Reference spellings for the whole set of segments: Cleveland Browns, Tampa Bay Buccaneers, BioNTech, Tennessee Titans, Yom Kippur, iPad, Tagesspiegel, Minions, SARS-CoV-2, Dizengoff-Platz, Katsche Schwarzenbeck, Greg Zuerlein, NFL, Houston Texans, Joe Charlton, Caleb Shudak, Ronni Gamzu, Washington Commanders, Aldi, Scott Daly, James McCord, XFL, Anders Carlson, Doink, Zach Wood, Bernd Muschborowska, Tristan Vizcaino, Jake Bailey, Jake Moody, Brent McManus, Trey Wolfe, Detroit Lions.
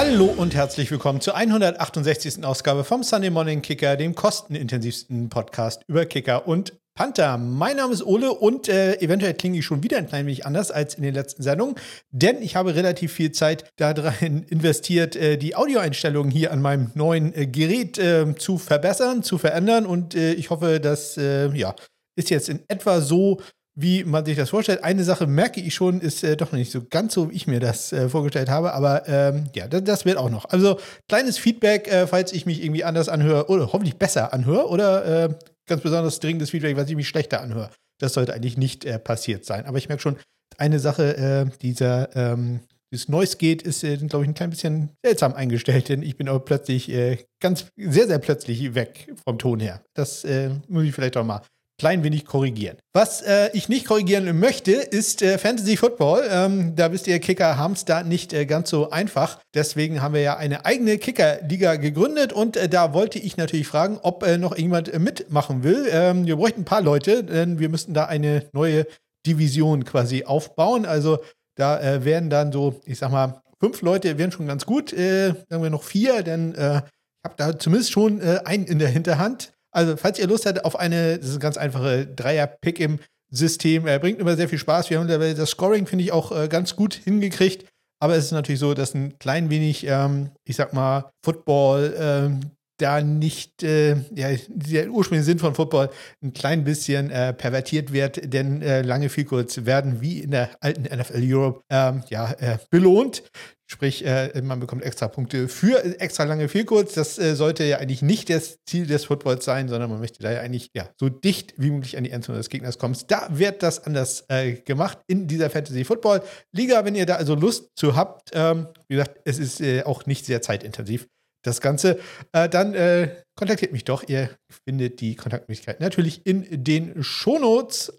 Hallo und herzlich willkommen zur 168. Ausgabe vom Sunday Morning Kicker, dem kostenintensivsten Podcast über Kicker und Panther. Mein Name ist Ole und eventuell klinge ich schon wieder ein klein wenig anders als in den letzten Sendungen, denn ich habe relativ viel Zeit darin investiert, die Audioeinstellungen hier an meinem neuen Gerät zu verbessern, zu verändern und ich hoffe, das ist jetzt in etwa so, wie man sich das vorstellt. Eine Sache merke ich schon, ist doch nicht so ganz so, wie ich mir das vorgestellt habe, aber das wird auch noch. Also kleines Feedback, falls ich mich irgendwie anders anhöre oder hoffentlich besser anhöre oder ganz besonders dringendes Feedback, was ich mich schlechter anhöre. Das sollte eigentlich nicht passiert sein. Aber ich merke schon, eine Sache, dieses Noise-Gate ist, glaube ich, ein klein bisschen seltsam eingestellt, denn ich bin auch plötzlich sehr, sehr plötzlich weg vom Ton her. Das muss ich vielleicht auch mal klein wenig korrigieren. Was ich nicht korrigieren möchte, ist Fantasy Football. Da wisst ihr, Kicker haben es da nicht ganz so einfach. Deswegen haben wir ja eine eigene Kicker-Liga gegründet und da wollte ich natürlich fragen, ob noch irgendjemand mitmachen will. Wir bräuchten ein paar Leute, denn wir müssten da eine neue Division quasi aufbauen. Also da wären dann so, ich sag mal, 5 Leute wären schon ganz gut. Sagen wir noch 4, denn ich habe da zumindest schon einen in der Hinterhand. Also, falls ihr Lust habt auf das ist ein ganz einfache Dreier-Pick im System. Er bringt immer sehr viel Spaß. Wir haben das Scoring, finde ich, auch ganz gut hingekriegt. Aber es ist natürlich so, dass ein klein wenig, ich sag mal, Football da nicht, der ursprüngliche Sinn von Football ein klein bisschen pervertiert wird, denn lange Field Goals werden wie in der alten NFL Europe belohnt. Sprich, man bekommt extra Punkte für extra lange Field Goals. Das sollte ja eigentlich nicht das Ziel des Footballs sein, sondern man möchte da ja eigentlich so dicht wie möglich an die Endzone des Gegners kommen. Da wird das anders gemacht in dieser Fantasy-Football-Liga. Wenn ihr da also Lust zu habt, wie gesagt, es ist auch nicht sehr zeitintensiv, das Ganze, dann kontaktiert mich doch. Ihr findet die Kontaktmöglichkeiten natürlich in den Shownotes.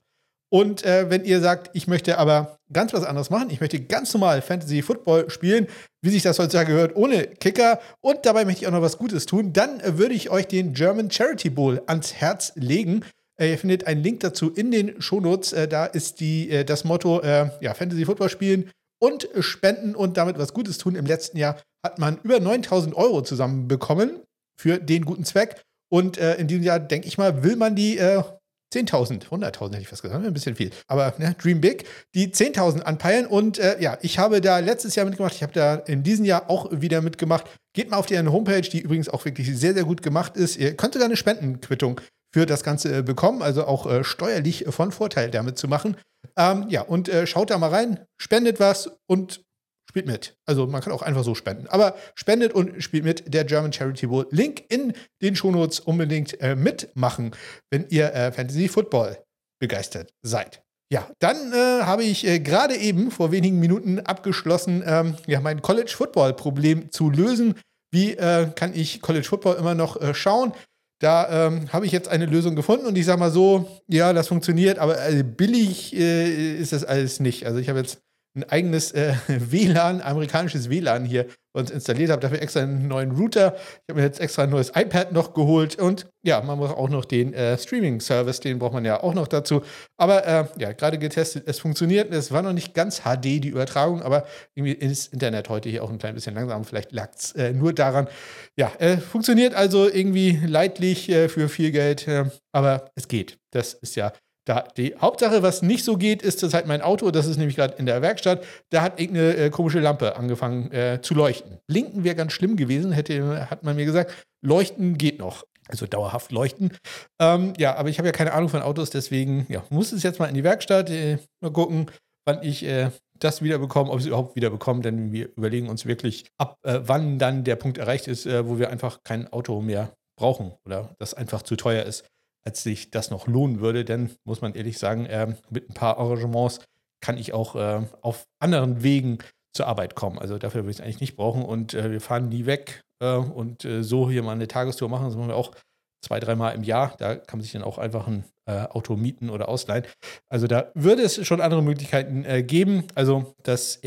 Und wenn ihr sagt, ich möchte aber ganz was anderes machen, ich möchte ganz normal Fantasy-Football spielen, wie sich das heutzutage gehört, ohne Kicker und dabei möchte ich auch noch was Gutes tun, dann würde ich euch den German Charity Bowl ans Herz legen. Ihr findet einen Link dazu in den Shownotes. Da ist das Motto Fantasy-Football spielen und spenden und damit was Gutes tun. Im letzten Jahr hat man über 9.000 € zusammenbekommen für den guten Zweck. Und in diesem Jahr, denke ich mal, will man die 10.000, 100.000 hätte ich fast gesagt, ein bisschen viel. Aber Dream Big, die 10.000 anpeilen. Und ich habe da letztes Jahr mitgemacht, ich habe da in diesem Jahr auch wieder mitgemacht. Geht mal auf deren Homepage, die übrigens auch wirklich sehr, sehr gut gemacht ist. Ihr könnt sogar eine Spendenquittung für das Ganze bekommen, also auch steuerlich von Vorteil damit zu machen. Schaut da mal rein, spendet was und spielt mit. Also man kann auch einfach so spenden. Aber spendet und spielt mit. Der German Charity Bowl. Link in den Shownotes unbedingt mitmachen, wenn ihr Fantasy Football begeistert seid. Ja, dann habe ich gerade eben vor wenigen Minuten abgeschlossen, mein College Football Problem zu lösen. Wie kann ich College Football immer noch schauen? Da habe ich jetzt eine Lösung gefunden und ich sage mal so, ja, das funktioniert, aber billig ist das alles nicht. Also ich habe jetzt ein eigenes WLAN, amerikanisches WLAN hier bei uns installiert, habe dafür extra einen neuen Router. Ich habe mir jetzt extra ein neues iPad noch geholt und man muss auch noch den Streaming-Service, den braucht man ja auch noch dazu. Aber gerade getestet, es funktioniert. Es war noch nicht ganz HD, die Übertragung, aber irgendwie ist Internet heute hier auch ein klein bisschen langsam. Vielleicht lag es nur daran. Ja, funktioniert also irgendwie leidlich für viel Geld, aber es geht. Das ist ja die Hauptsache, was nicht so geht, ist zurzeit mein Auto. Das ist nämlich gerade in der Werkstatt. Da hat irgendeine komische Lampe angefangen zu leuchten. Blinken wäre ganz schlimm gewesen, hat man mir gesagt. Leuchten geht noch. Also dauerhaft leuchten. Aber ich habe ja keine Ahnung von Autos, deswegen muss es jetzt mal in die Werkstatt. Mal gucken, wann ich das wiederbekomme, ob ich es überhaupt wiederbekomme. Denn wir überlegen uns wirklich, ab wann dann der Punkt erreicht ist, wo wir einfach kein Auto mehr brauchen oder das einfach zu teuer ist, als sich das noch lohnen würde. Denn, muss man ehrlich sagen, mit ein paar Arrangements kann ich auch auf anderen Wegen zur Arbeit kommen. Also dafür würde ich es eigentlich nicht brauchen. Und wir fahren nie weg und so hier mal eine Tagestour machen. Das machen wir auch 2-3 Mal im Jahr. Da kann man sich dann auch einfach ein Auto mieten oder ausleihen. Also da würde es schon andere Möglichkeiten geben. Also das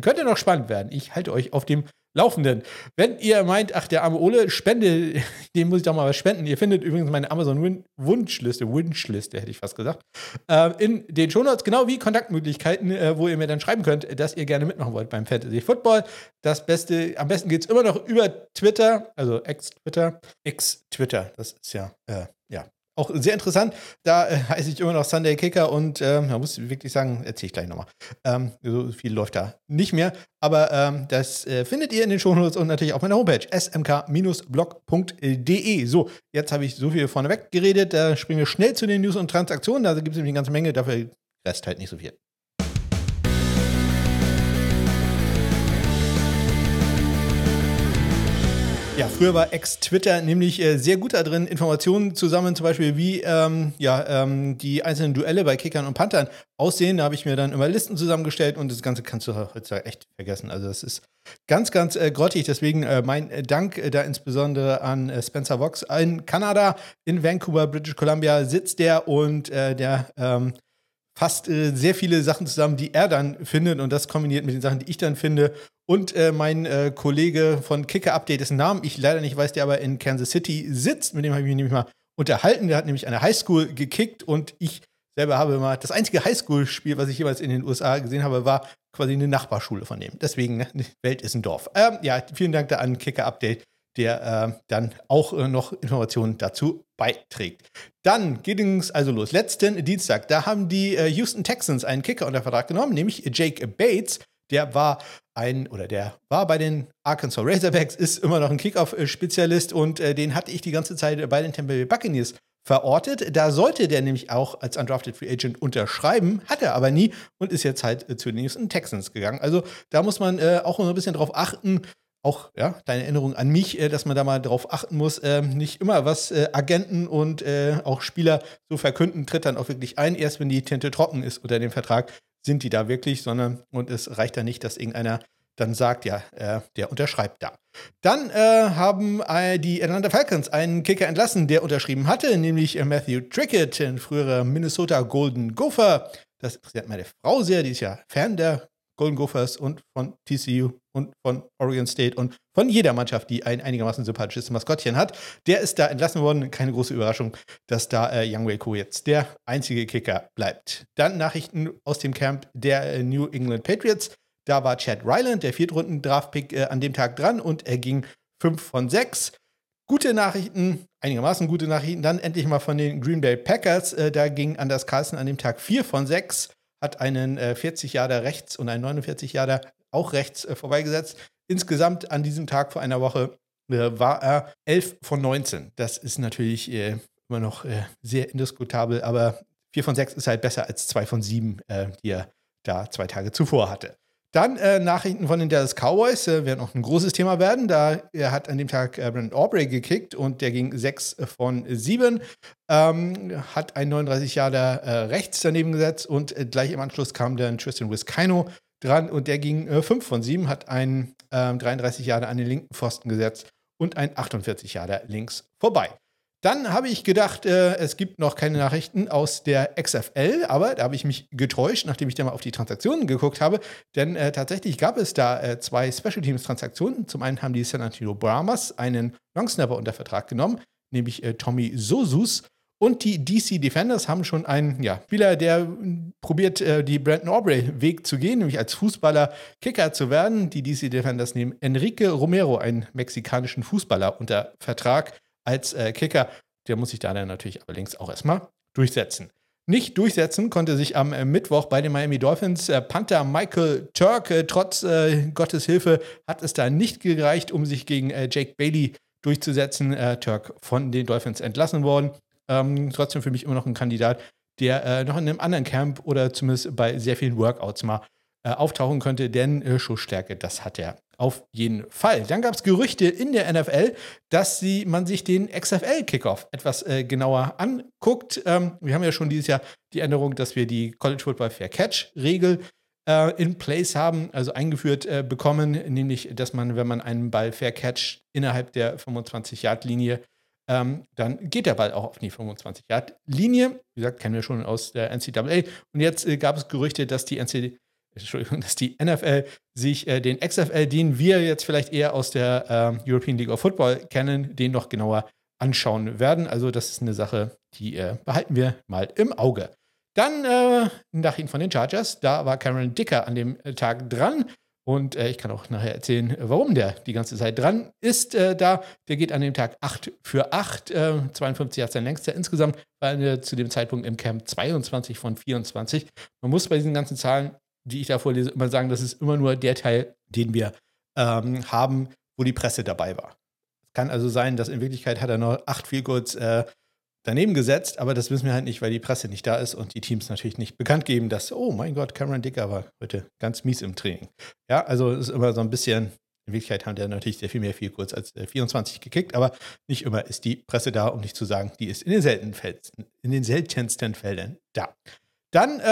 könnte noch spannend werden. Ich halte euch auf dem Laufenden. Wenn ihr meint, ach, der arme Ole, Spende, dem muss ich doch mal was spenden. Ihr findet übrigens meine Amazon-Wunschliste, hätte ich fast gesagt, in den Shownotes, genau wie Kontaktmöglichkeiten, wo ihr mir dann schreiben könnt, dass ihr gerne mitmachen wollt beim Fantasy Football. Das Beste, am besten geht es immer noch über Twitter, also Ex-Twitter, das ist ja, auch sehr interessant, da heiße ich immer noch Sunday Kicker und man muss wirklich sagen, erzähle ich gleich nochmal. So viel läuft da nicht mehr, aber das findet ihr in den Shownotes und natürlich auf meiner Homepage smk-blog.de. So, jetzt habe ich so viel vorneweg geredet, da springen wir schnell zu den News und Transaktionen, da gibt es nämlich eine ganze Menge, dafür rest halt nicht so viel. Ja, früher war Ex-Twitter nämlich sehr gut da drin, Informationen zusammen, zum Beispiel wie die einzelnen Duelle bei Kickern und Panthern aussehen. Da habe ich mir dann immer Listen zusammengestellt und das Ganze kannst du heutzutage echt vergessen. Also das ist ganz, ganz grottig. Deswegen mein Dank da insbesondere an Spencer Vox in Kanada, in Vancouver, British Columbia sitzt der und der fasst sehr viele Sachen zusammen, die er dann findet und das kombiniert mit den Sachen, die ich dann finde. Und mein Kollege von Kicker Update, dessen Namen ich leider nicht weiß, der aber in Kansas City sitzt, mit dem habe ich mich nämlich mal unterhalten. Der hat nämlich eine Highschool gekickt und ich selber habe mal das einzige Highschool-Spiel, was ich jeweils in den USA gesehen habe, war quasi eine Nachbarschule von dem. Deswegen, ne, Welt ist ein Dorf. Ja, vielen Dank da an Kicker Update, der dann auch noch Informationen dazu beiträgt. Dann ging es also los. Letzten Dienstag, da haben die Houston Texans einen Kicker unter Vertrag genommen, nämlich Jake Bates. Der war bei den Arkansas Razorbacks, ist immer noch ein Kickoff-Spezialist und den hatte ich die ganze Zeit bei den Tampa Bay Buccaneers verortet. Da sollte der nämlich auch als Undrafted Free Agent unterschreiben, hat er aber nie und ist jetzt halt zu den Houston Texans gegangen. Also da muss man auch ein bisschen drauf achten, auch ja, deine Erinnerung an mich, dass man da mal drauf achten muss, nicht immer, was Agenten und auch Spieler so verkünden, tritt dann auch wirklich ein, erst wenn die Tinte trocken ist unter dem Vertrag, sind die da wirklich, sondern und es reicht da nicht, dass irgendeiner dann sagt, ja, der unterschreibt da. Dann haben die Atlanta Falcons einen Kicker entlassen, der unterschrieben hatte, nämlich Matthew Trickett, ein früherer Minnesota Golden Gopher. Das interessiert meine Frau sehr, die ist ja Fan der Golden Gophers und von TCU und von Oregon State und von jeder Mannschaft, die ein einigermaßen sympathisches Maskottchen hat. Der ist da entlassen worden. Keine große Überraschung, dass da Younghoe Koo jetzt der einzige Kicker bleibt. Dann Nachrichten aus dem Camp der New England Patriots. Da war Chad Ryland, der Viertrunden-Draft-Pick, an dem Tag dran und er ging 5 von 6. Gute Nachrichten, einigermaßen gute Nachrichten. Dann endlich mal von den Green Bay Packers. Da ging Anders Carlson an dem Tag 4 von 6. Hat einen 40-Jahre rechts und einen 49-Jahre auch rechts vorbeigesetzt. Insgesamt an diesem Tag vor einer Woche war er 11 von 19. Das ist natürlich immer noch sehr indiskutabel, aber 4 von 6 ist halt besser als 2 von 7, die er da 2 Tage zuvor hatte. Dann Nachrichten von den Dallas Cowboys, werden auch ein großes Thema werden. Da hat an dem Tag Brandon Aubrey gekickt und der ging 6 von 7. Hat ein 39-Jahre rechts daneben gesetzt und gleich im Anschluss kam dann Tristan Vizcaino dran und der ging 5 von 7, hat ein 33-Jahre an den linken Pfosten gesetzt und ein 48-Jahre links vorbei. Dann habe ich gedacht, es gibt noch keine Nachrichten aus der XFL, aber da habe ich mich getäuscht, nachdem ich da mal auf die Transaktionen geguckt habe, denn tatsächlich gab es da 2 Special-Teams-Transaktionen. Zum einen haben die San Antonio Brahmas einen Longsnapper unter Vertrag genommen, nämlich Tommy Sosus, und die DC Defenders haben schon einen Spieler, der probiert, die Brandon Aubrey-Weg zu gehen, nämlich als Fußballer Kicker zu werden. Die DC Defenders nehmen Enrique Romero, einen mexikanischen Fußballer, unter Vertrag als Kicker, der muss sich da dann natürlich allerdings auch erstmal durchsetzen. Nicht durchsetzen konnte sich am Mittwoch bei den Miami Dolphins Panther Michael Turk. Trotz Gottes Hilfe hat es da nicht gereicht, um sich gegen Jake Bailey durchzusetzen. Turk von den Dolphins entlassen worden. Trotzdem für mich immer noch ein Kandidat, der noch in einem anderen Camp oder zumindest bei sehr vielen Workouts mal auftauchen könnte, denn Schussstärke, das hat er auf jeden Fall. Dann gab es Gerüchte in der NFL, dass man sich den XFL-Kickoff etwas genauer anguckt. Wir haben ja schon dieses Jahr die Änderung, dass wir die College Football Fair Catch-Regel in place haben, also eingeführt bekommen, nämlich, dass man, wenn man einen Ball fair catcht innerhalb der 25-Yard-Linie, dann geht der Ball auch auf die 25-Yard-Linie. Wie gesagt, kennen wir schon aus der NCAA. Und jetzt gab es Gerüchte, dass die NCAA Entschuldigung, dass die NFL sich den XFL, den wir jetzt vielleicht eher aus der European League of Football kennen, den noch genauer anschauen werden. Also das ist eine Sache, die behalten wir mal im Auge. Dann Nachrichten von den Chargers. Da war Cameron Dicker an dem Tag dran. Und ich kann auch nachher erzählen, warum der die ganze Zeit dran ist da. Der geht an dem Tag 8-for-8. 52 hat sein längster. Insgesamt war er zu dem Zeitpunkt im Camp 22 von 24. Man muss bei diesen ganzen Zahlen, die ich da vorlese, immer sagen, das ist immer nur der Teil, den wir haben, wo die Presse dabei war. Es kann also sein, dass in Wirklichkeit hat er noch 8 Field Goals daneben gesetzt, aber das wissen wir halt nicht, weil die Presse nicht da ist und die Teams natürlich nicht bekannt geben, dass, oh mein Gott, Cameron Dicker war heute ganz mies im Training. Ja, also es ist immer so ein bisschen, in Wirklichkeit haben der natürlich sehr viel mehr Field Goals als 24 gekickt, aber nicht immer ist die Presse da, um nicht zu sagen, die ist in den seltensten Fällen da. Dann,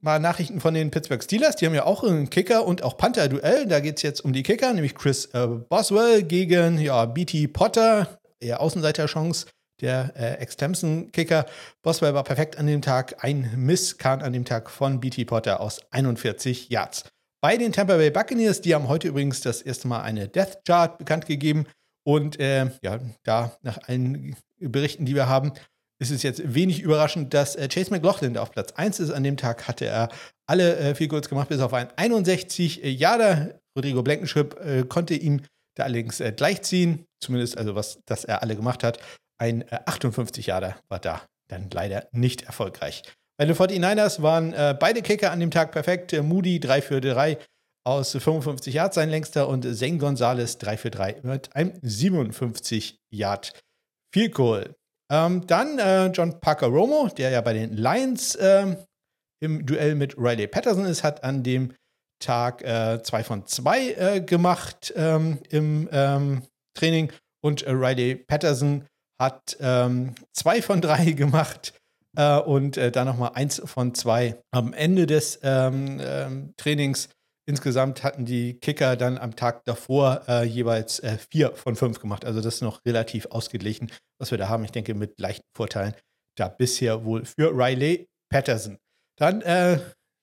mal Nachrichten von den Pittsburgh Steelers. Die haben ja auch ein Kicker- und auch Panther-Duell. Da geht es jetzt um die Kicker, nämlich Chris Boswell gegen BT Potter, eher Außenseiter-Chance, der Ex-Tamsen-Kicker. Boswell war perfekt an dem Tag. Ein Miss kam an dem Tag von BT Potter aus 41 Yards. Bei den Tampa Bay Buccaneers, die haben heute übrigens das erste Mal eine Death Chart bekannt gegeben. Und da nach allen Berichten, die wir haben, es ist jetzt wenig überraschend, dass Chase McLaughlin auf Platz 1 ist. An dem Tag hatte er alle Field Goals gemacht, bis auf einen 61-Yarder. Rodrigo Blankenship konnte ihm da allerdings gleichziehen. Zumindest, also dass er alle gemacht hat. Ein 58-Yarder war da dann leider nicht erfolgreich. Bei den 49ers waren beide Kicker an dem Tag perfekt. Moody 3-for-3 aus 55 Yards, sein längster. Und Zane Gonzalez 3-for-3 mit einem 57-Yard Field Goal. Dann John Parker Romo, der ja bei den Lions im Duell mit Riley Patterson ist, hat an dem Tag 2-for-2 gemacht im Training. Und Riley Patterson hat 2-for-3 gemacht und dann nochmal 1-for-2 am Ende des Trainings. Insgesamt hatten die Kicker dann am Tag davor jeweils 4-for-5 gemacht. Also das ist noch relativ ausgeglichen, was wir da haben. Ich denke, mit leichten Vorteilen da bisher wohl für Riley Patterson. Dann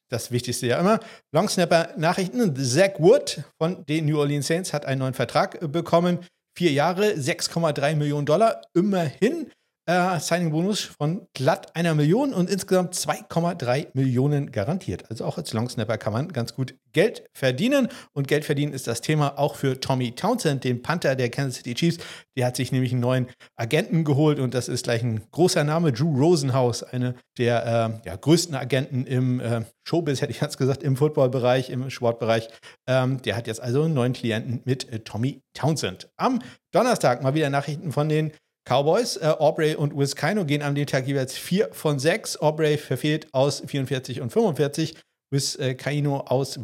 das Wichtigste ja immer, Longsnapper-Nachrichten. Zach Wood von den New Orleans Saints hat einen neuen Vertrag bekommen. 4 Jahre, $6,3 Millionen. Immerhin Signing-Bonus von glatt 1 Million und insgesamt 2,3 Millionen garantiert. Also auch als Longsnapper kann man ganz gut Geld verdienen. Und Geld verdienen ist das Thema auch für Tommy Townsend, den Panther der Kansas City Chiefs. Der hat sich nämlich einen neuen Agenten geholt und das ist gleich ein großer Name, Drew Rosenhaus, einer der größten Agenten im Showbiz, hätte ich jetzt gesagt, im Football-Bereich, im Sportbereich. Der hat jetzt also einen neuen Klienten mit Tommy Townsend. Am Donnerstag mal wieder Nachrichten von den Cowboys. Aubrey und Vizcaino gehen am Tag jeweils 4-for-6. Aubrey verfehlt aus 44 und 45. Vizcaino aus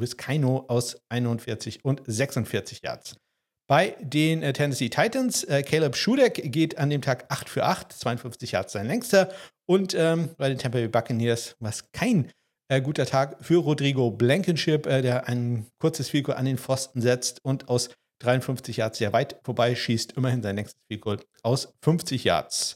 41 und 46 Yards. Bei den Tennessee Titans, Caleb Shudak geht an dem Tag 8-for-8, 52 Yards sein längster. Und bei den Tampa Bay Buccaneers war es kein guter Tag für Rodrigo Blankenship, der ein kurzes Field Goal an den Pfosten setzt und aus 53 Yards sehr weit vorbei schießt. Immerhin sein nächstes Field Goal aus 50 Yards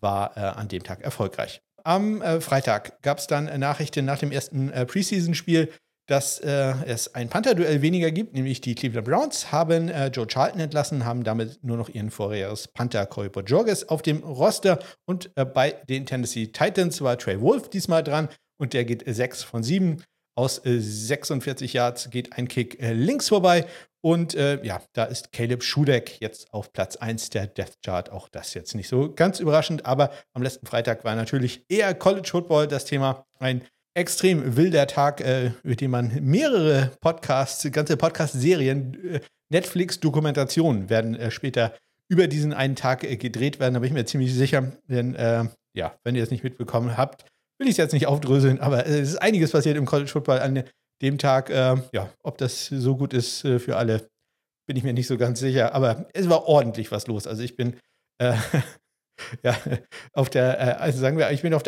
war an dem Tag erfolgreich. Am Freitag gab es dann Nachrichten nach dem ersten Preseason-Spiel, dass es ein Panther-Duell weniger gibt, nämlich die Cleveland Browns haben Joe Charlton entlassen, haben damit nur noch ihren Vorjahres Panther Corey Bojorges auf dem Roster und bei den Tennessee Titans war Trey Wolfe diesmal dran und der geht 6-for-7. Aus 46 Yards geht ein Kick links vorbei. Und da ist Caleb Shudak jetzt auf Platz 1 der Death Chart. Auch das jetzt nicht so ganz überraschend. Aber am letzten Freitag war natürlich eher College Football das Thema. Ein extrem wilder Tag, über den man mehrere Podcasts, ganze Podcast-Serien, Netflix-Dokumentationen werden später über diesen einen Tag gedreht werden. Da bin ich mir ziemlich sicher. Denn wenn ihr das nicht mitbekommen habt, will ich es jetzt nicht aufdröseln, aber es ist einiges passiert im College Football an dem Tag. Ob das so gut ist für alle, bin ich mir nicht so ganz sicher. Aber es war ordentlich was los. Also ich bin ich bin auf der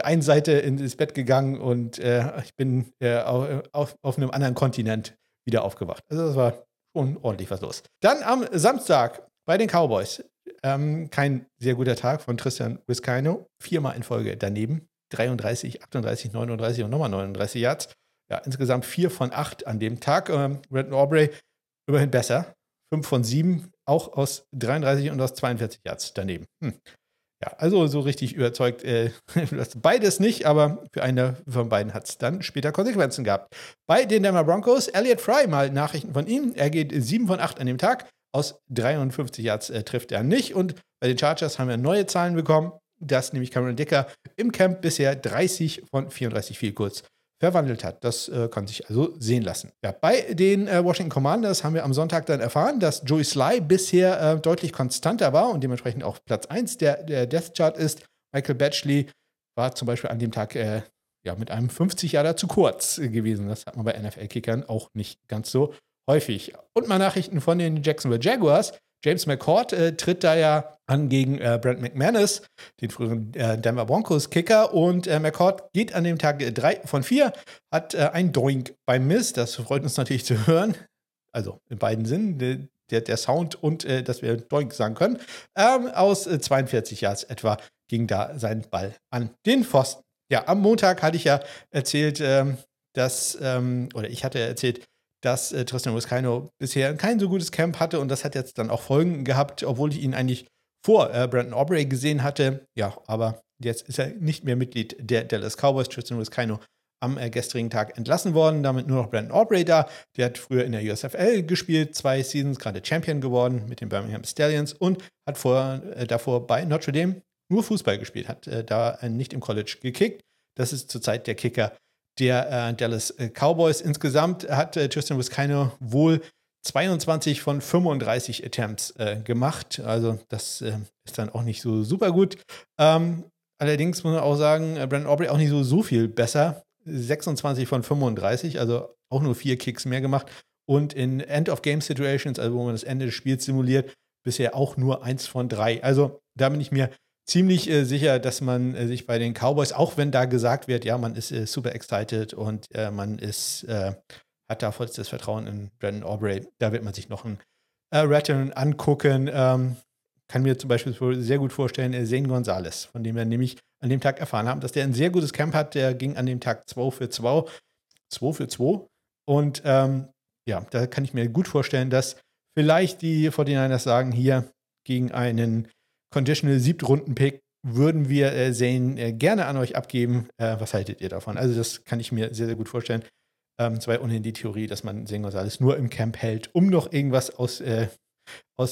einen Seite ins Bett gegangen und ich bin auf einem anderen Kontinent wieder aufgewacht. Also es war schon ordentlich was los. Dann am Samstag bei den Cowboys. Kein sehr guter Tag von Tristan Vizcaino. 4-mal in Folge daneben. 33, 38, 39 und nochmal 39 Yards. ja, insgesamt 4 von 8 an dem Tag. Brandon Aubrey immerhin besser. 5 von 7, auch aus 33 und aus 42 Yards daneben. Ja, also so richtig überzeugt beides nicht, aber für eine von beiden hat es dann später Konsequenzen gehabt. Bei den Denver Broncos, Elliott Fry, mal Nachrichten von ihm. Er geht 7 von 8 an dem Tag. Aus 53 Yards trifft er nicht. Und bei den Chargers haben wir neue Zahlen bekommen, dass nämlich Cameron Dicker im Camp bisher 30 von 34 Field Goals verwandelt hat. Das kann sich also sehen lassen. Ja, bei den Washington Commanders haben wir am Sonntag dann erfahren, dass Joey Sly bisher deutlich konstanter war und dementsprechend auch Platz 1 der Death Chart ist. Michael Batchley war zum Beispiel an dem Tag mit einem 50-Yarder zu kurz gewesen. Das hat man bei NFL-Kickern auch nicht ganz so häufig. Und mal Nachrichten von den Jacksonville Jaguars. James McCord tritt da ja an gegen Brent McManus, den früheren Denver Broncos-Kicker. Und McCord geht an dem Tag 3 von 4, hat ein Doink beim Miss. Das freut uns natürlich zu hören. Also in beiden Sinnen, der Sound und dass wir Doink sagen können. Aus 42 Yards etwa ging da sein Ball an den Pfosten. Ja, am Montag hatte ich ja erzählt, dass Tristan Vizcaino bisher kein so gutes Camp hatte und das hat jetzt dann auch Folgen gehabt, obwohl ich ihn eigentlich vor Brandon Aubrey gesehen hatte. Ja, aber jetzt ist er nicht mehr Mitglied der Dallas Cowboys. Tristan Vizcaino am gestrigen Tag entlassen worden, damit nur noch Brandon Aubrey da. Der hat früher in der USFL gespielt, 2 Seasons, gerade Champion geworden mit den Birmingham Stallions und hat davor bei Notre Dame nur Fußball gespielt, hat da nicht im College gekickt. Das ist zurzeit der Kicker der Dallas Cowboys. Insgesamt hat Tristan Vizcaino wohl 22 von 35 Attempts gemacht. Also das ist dann auch nicht so super gut. Allerdings muss man auch sagen, Brandon Aubrey auch nicht so viel besser. 26 von 35, also auch nur 4 Kicks mehr gemacht. Und in End-of-Game-Situations, also wo man das Ende des Spiels simuliert, bisher auch nur 1 von 3. Also da bin ich mir ziemlich sicher, dass man sich bei den Cowboys, auch wenn da gesagt wird, ja, man ist super excited und man ist hat da vollstes Vertrauen in Brandon Aubrey, da wird man sich noch einen Return angucken. Kann mir zum Beispiel sehr gut vorstellen, Zane Gonzalez, von dem wir nämlich an dem Tag erfahren haben, dass der ein sehr gutes Camp hat. Der ging an dem Tag 2 für 2. Und da kann ich mir gut vorstellen, dass vielleicht die 49ers sagen, hier gegen einen Conditional 7th-Runden-Pick würden wir Zane gerne an euch abgeben. Was haltet ihr davon? Also das kann ich mir sehr, sehr gut vorstellen. Es war ja ohnehin die Theorie, dass man Zane Gonzalez nur im Camp hält, um noch irgendwas aus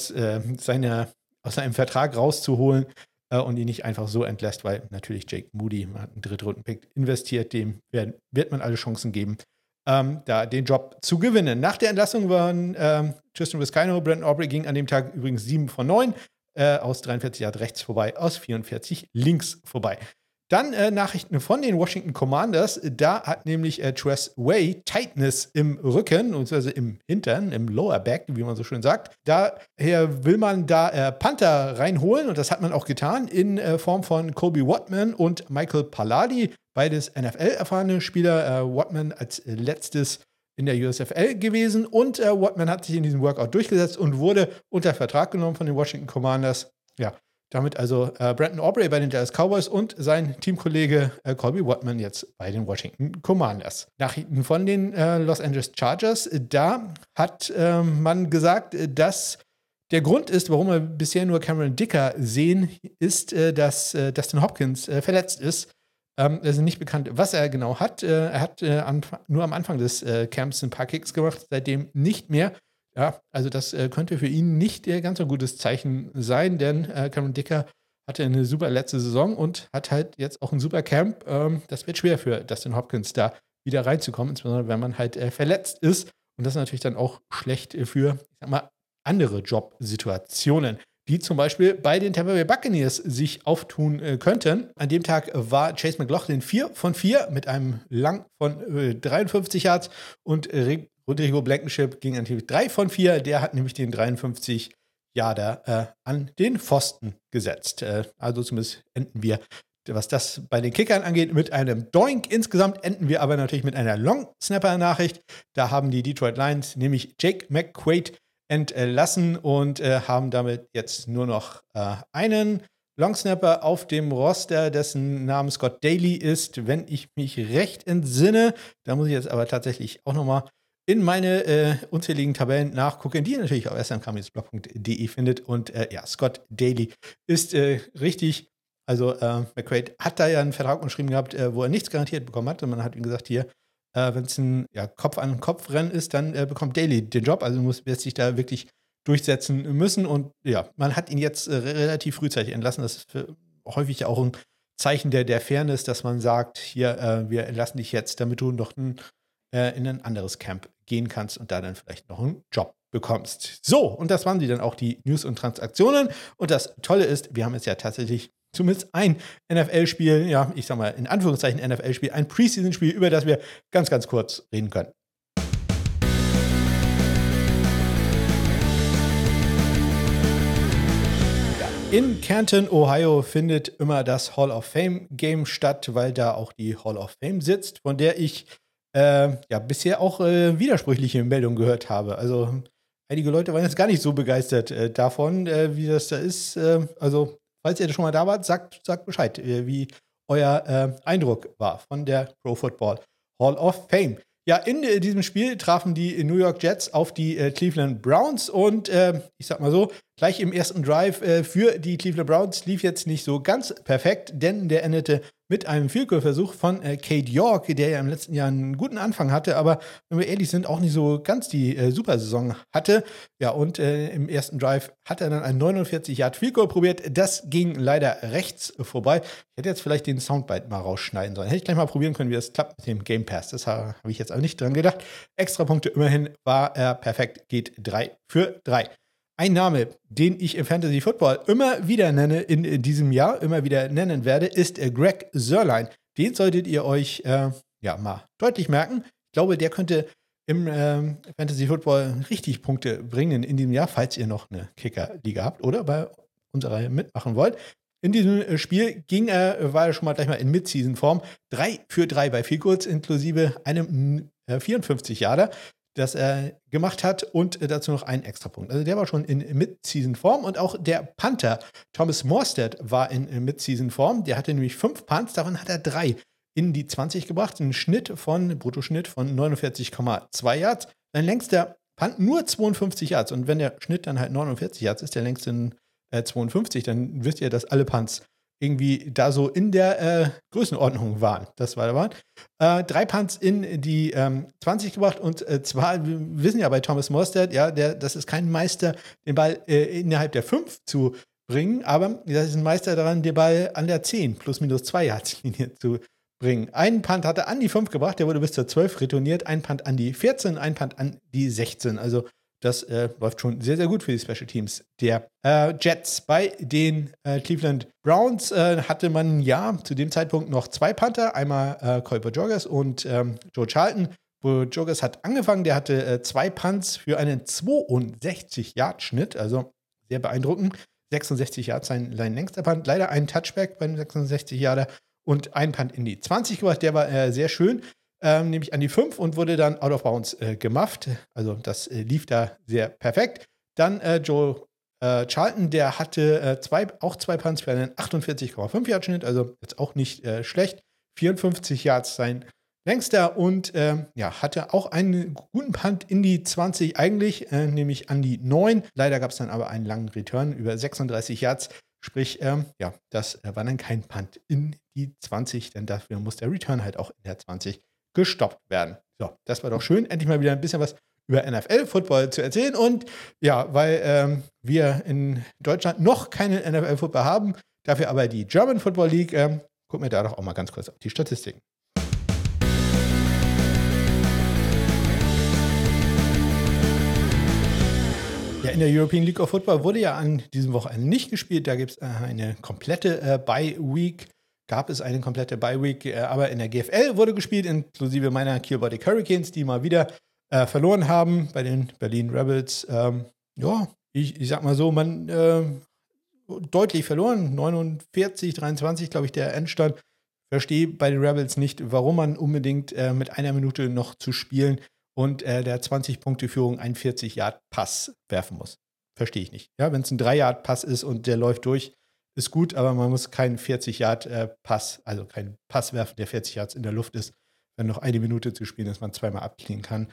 seinem Vertrag rauszuholen und ihn nicht einfach so entlässt, weil natürlich Jake Moody, man hat einen 3rd-Runden-Pick investiert, dem wird man alle Chancen geben, da den Job zu gewinnen. Nach der Entlassung waren Tristan Vizcaino, Brandon Aubrey ging an dem Tag übrigens 7 von 9. Aus 43 Yards rechts vorbei, aus 44 links vorbei. Dann Nachrichten von den Washington Commanders. Da hat nämlich Tress Way Tightness im Rücken, beziehungsweise im Hintern, im Lower Back, wie man so schön sagt. Daher will man da Panther reinholen und das hat man auch getan in Form von Colby Whatman und Michael Palladi, beides NFL-erfahrene Spieler. Whatman als letztes in der USFL gewesen und Whatman hat sich in diesem Workout durchgesetzt und wurde unter Vertrag genommen von den Washington Commanders. Ja, damit also Brandon Aubrey bei den Dallas Cowboys und sein Teamkollege Colby Whatman jetzt bei den Washington Commanders. Nachrichten von den Los Angeles Chargers. Da hat man gesagt, dass der Grund ist, warum wir bisher nur Cameron Dicker sehen, ist, dass Dustin Hopkins verletzt ist. Es ist nicht bekannt, was er genau hat. Er hat nur am Anfang des Camps ein paar Kicks gemacht, seitdem nicht mehr. Ja, also das könnte für ihn nicht ganz so ein gutes Zeichen sein, denn Cameron Dicker hatte eine super letzte Saison und hat halt jetzt auch ein super Camp. Das wird schwer für Dustin Hopkins, da wieder reinzukommen, insbesondere wenn man halt verletzt ist. Und das ist natürlich dann auch schlecht für, ich sag mal, andere Jobsituationen, die zum Beispiel bei den Tampa Bay Buccaneers sich auftun könnten. An dem Tag war Chase McLaughlin 4 von 4 mit einem Lang von 53 Yards und Rodrigo Blankenship ging an dem 3 von 4. Der hat nämlich den 53-Yarder an den Pfosten gesetzt. Also zumindest enden wir, was das bei den Kickern angeht, mit einem Doink. Insgesamt enden wir aber natürlich mit einer Long-Snapper-Nachricht. Da haben die Detroit Lions nämlich Jake McQuaid entlassen und haben damit jetzt nur noch einen Longsnapper auf dem Roster, dessen Name Scott Daly ist, wenn ich mich recht entsinne. Da muss ich jetzt aber tatsächlich auch nochmal in meine unzähligen Tabellen nachgucken, die ihr natürlich auf smk-blog.de findet. Und ja, Scott Daly ist richtig. Also McQuaid hat da ja einen Vertrag unterschrieben gehabt, wo er nichts garantiert bekommen hat. Und man hat ihm gesagt, hier, wenn es ein Kopf-an-Kopf-Rennen ist, dann bekommt Daly den Job. Also wird sich da wirklich durchsetzen müssen. Und ja, man hat ihn jetzt relativ frühzeitig entlassen. Das ist häufig auch ein Zeichen der Fairness, dass man sagt, hier, wir entlassen dich jetzt, damit du noch in ein anderes Camp gehen kannst und da dann vielleicht noch einen Job bekommst. So, und das waren sie dann auch, die News und Transaktionen. Und das Tolle ist, wir haben jetzt ja tatsächlich zumindest ein NFL-Spiel, ja, ich sag mal in Anführungszeichen NFL-Spiel, ein Preseason-Spiel, über das wir ganz, ganz kurz reden können. In Canton, Ohio, findet immer das Hall of Fame-Game statt, weil da auch die Hall of Fame sitzt, von der ich bisher auch widersprüchliche Meldungen gehört habe. Also einige Leute waren jetzt gar nicht so begeistert davon, wie das da ist. Also falls ihr schon mal da wart, sagt Bescheid, wie euer Eindruck war von der Pro Football Hall of Fame. Ja, in diesem Spiel trafen die New York Jets auf die Cleveland Browns und ich sag mal so, gleich im ersten Drive für die Cleveland Browns lief jetzt nicht so ganz perfekt, denn der endete mit einem Field-Goal-Versuch von Cade York, der ja im letzten Jahr einen guten Anfang hatte, aber wenn wir ehrlich sind, auch nicht so ganz die Supersaison hatte. Ja, und im ersten Drive hat er dann einen 49-Yard-Field-Goal probiert. Das ging leider rechts vorbei. Ich hätte jetzt vielleicht den Soundbite mal rausschneiden sollen. Hätte ich gleich mal probieren können, wie das klappt mit dem Game Pass. Das habe ich jetzt aber nicht dran gedacht. Extra Punkte immerhin, war er perfekt, geht 3-3. Ein Name, den ich im Fantasy Football immer wieder nenne in diesem Jahr, immer wieder nennen werde, ist Greg Zuerlein. Den solltet ihr euch mal deutlich merken. Ich glaube, der könnte im Fantasy Football richtig Punkte bringen in diesem Jahr, falls ihr noch eine Kicker-Liga habt oder bei unserer mitmachen wollt. In diesem Spiel war er schon mal gleich mal in Midseason-Form. 3-3 bei Field Goals inklusive einem 54-Yarder. Das er gemacht hat und dazu noch einen Extrapunkt. Also der war schon in Mid-Season-Form und auch der Panther Thomas Morstead war in Mid-Season-Form. Der hatte nämlich 5 Punts, davon hat er 3 in die 20 gebracht. Ein Bruttoschnitt von 49,2 Yards. Sein längster Punt nur 52 Yards. Und wenn der Schnitt dann halt 49 Yards ist, der längste 52, dann wisst ihr, dass alle Punts irgendwie da so in der Größenordnung waren. Das war der Wahn. 3 Punts in die 20 gebracht und zwar, wir wissen ja bei Thomas Morstead, ja, das ist kein Meister, den Ball innerhalb der 5 zu bringen, aber das ist ein Meister daran, den Ball an der 10 plus minus 2 Yard-Linie zu bringen. Einen Punt hat er an die 5 gebracht, der wurde bis zur 12 retourniert, ein Punt an die 14, ein Punt an die 16, also das läuft schon sehr, sehr gut für die Special Teams der Jets. Bei den Cleveland Browns hatte man ja zu dem Zeitpunkt noch 2 Panther. Einmal Coy Bojorges und Joe Charlton. Bojorges hat angefangen, der hatte 2 Punts für einen 62-Yard-Schnitt. Also sehr beeindruckend. 66 Yards sein längster Punt. Leider ein Touchback bei dem 66-Yarder und ein Punt in die 20 gebracht. Der war sehr schön. Nämlich an die 5 und wurde dann out of bounds gemufft. Also das lief da sehr perfekt. Dann Joe Charlton, der hatte 2 Punts für einen 48,5 Yard Schnitt, also jetzt auch nicht schlecht. 54 Yards sein längster und hatte auch einen guten Punt in die 20 eigentlich, nämlich an die 9. Leider gab es dann aber einen langen Return über 36 Yards. Sprich, das war dann kein Punt in die 20, denn dafür muss der Return halt auch in der 20 gestoppt werden. So, das war doch schön, endlich mal wieder ein bisschen was über NFL-Football zu erzählen. Und ja, weil wir in Deutschland noch keinen NFL-Football haben, dafür aber die German Football League, gucken wir da doch auch mal ganz kurz auf die Statistiken. Ja, in der European League of Football wurde ja an diesem Wochenende nicht gespielt. Da gibt es eine komplette Bye-Week. Aber in der GFL wurde gespielt, inklusive meiner Kielbottic Hurricanes, die mal wieder verloren haben bei den Berlin Rebels. Ich sag mal so, man deutlich verloren, 49-23, glaube ich, der Endstand. Verstehe bei den Rebels nicht, warum man unbedingt mit einer Minute noch zu spielen und der 20-Punkte-Führung einen 40-Yard-Pass werfen muss. Verstehe ich nicht. Ja, wenn es ein 3-Yard-Pass ist und der läuft durch, ist gut, aber man muss keinen 40-Yard-Pass, also keinen Pass werfen, der 40 Yards in der Luft ist, wenn noch eine Minute zu spielen ist, man zweimal abklingen kann.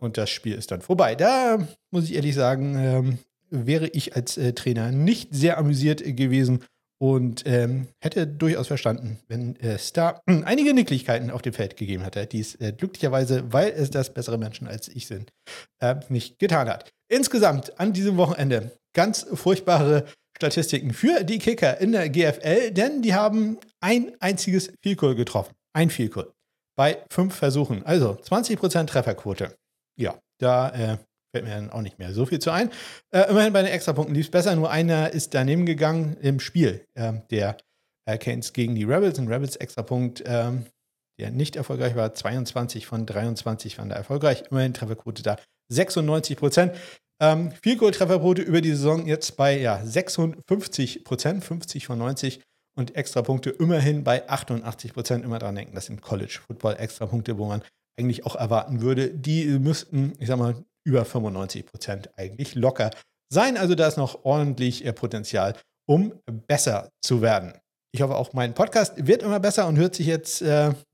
Und das Spiel ist dann vorbei. Da muss ich ehrlich sagen, wäre ich als Trainer nicht sehr amüsiert gewesen und hätte durchaus verstanden, wenn es da einige Nicklichkeiten auf dem Feld gegeben hätte, die es glücklicherweise, weil es das bessere Menschen als ich sind, nicht getan hat. Insgesamt an diesem Wochenende ganz furchtbare Statistiken für die Kicker in der GFL, denn die haben ein einziges Field Goal getroffen. Ein Field Goal bei 5 Versuchen. Also 20% Trefferquote. Ja, da fällt mir dann auch nicht mehr so viel zu ein. Immerhin bei den Extrapunkten lief es besser. Nur einer ist daneben gegangen im Spiel. Der Canes gegen die Rebels. Ein Rebels-Extrapunkt, der nicht erfolgreich war. 22 von 23 waren da erfolgreich. Immerhin Trefferquote da 96%. Field Goal Trefferquote über die Saison jetzt bei 56%, 50 von 90 und Extrapunkte immerhin bei 88%. Immer dran denken, das sind College Football Extrapunkte, wo man eigentlich auch erwarten würde, die müssten, ich sag mal, über 95% eigentlich locker sein. Also da ist noch ordentlich Potenzial, um besser zu werden. Ich hoffe, auch mein Podcast wird immer besser und hört sich jetzt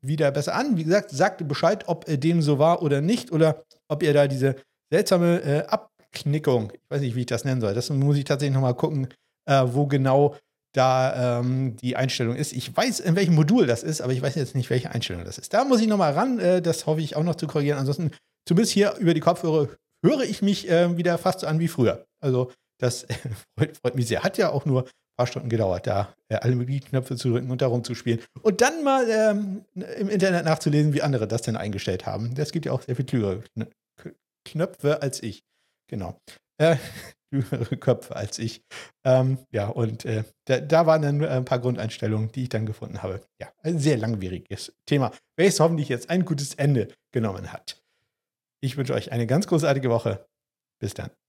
wieder besser an. Wie gesagt, sagt Bescheid, ob dem so war oder nicht oder ob ihr da diese seltsame Abknickung, ich weiß nicht, wie ich das nennen soll, das muss ich tatsächlich nochmal gucken, wo genau da die Einstellung ist. Ich weiß, in welchem Modul das ist, aber ich weiß jetzt nicht, welche Einstellung das ist. Da muss ich nochmal ran, das hoffe ich auch noch zu korrigieren. Ansonsten, zumindest hier über die Kopfhörer, höre ich mich wieder fast so an wie früher. Also das freut mich sehr. Hat ja auch nur ein paar Stunden gedauert, da alle möglichen Knöpfe zu drücken und da rumzuspielen. Und dann mal im Internet nachzulesen, wie andere das denn eingestellt haben. Das gibt ja auch sehr viel klügere Knöpfe als ich. Genau. Klügere Köpfe als ich. Da waren dann ein paar Grundeinstellungen, die ich dann gefunden habe. Ja, ein sehr langwieriges Thema, welches hoffentlich jetzt ein gutes Ende genommen hat. Ich wünsche euch eine ganz großartige Woche. Bis dann.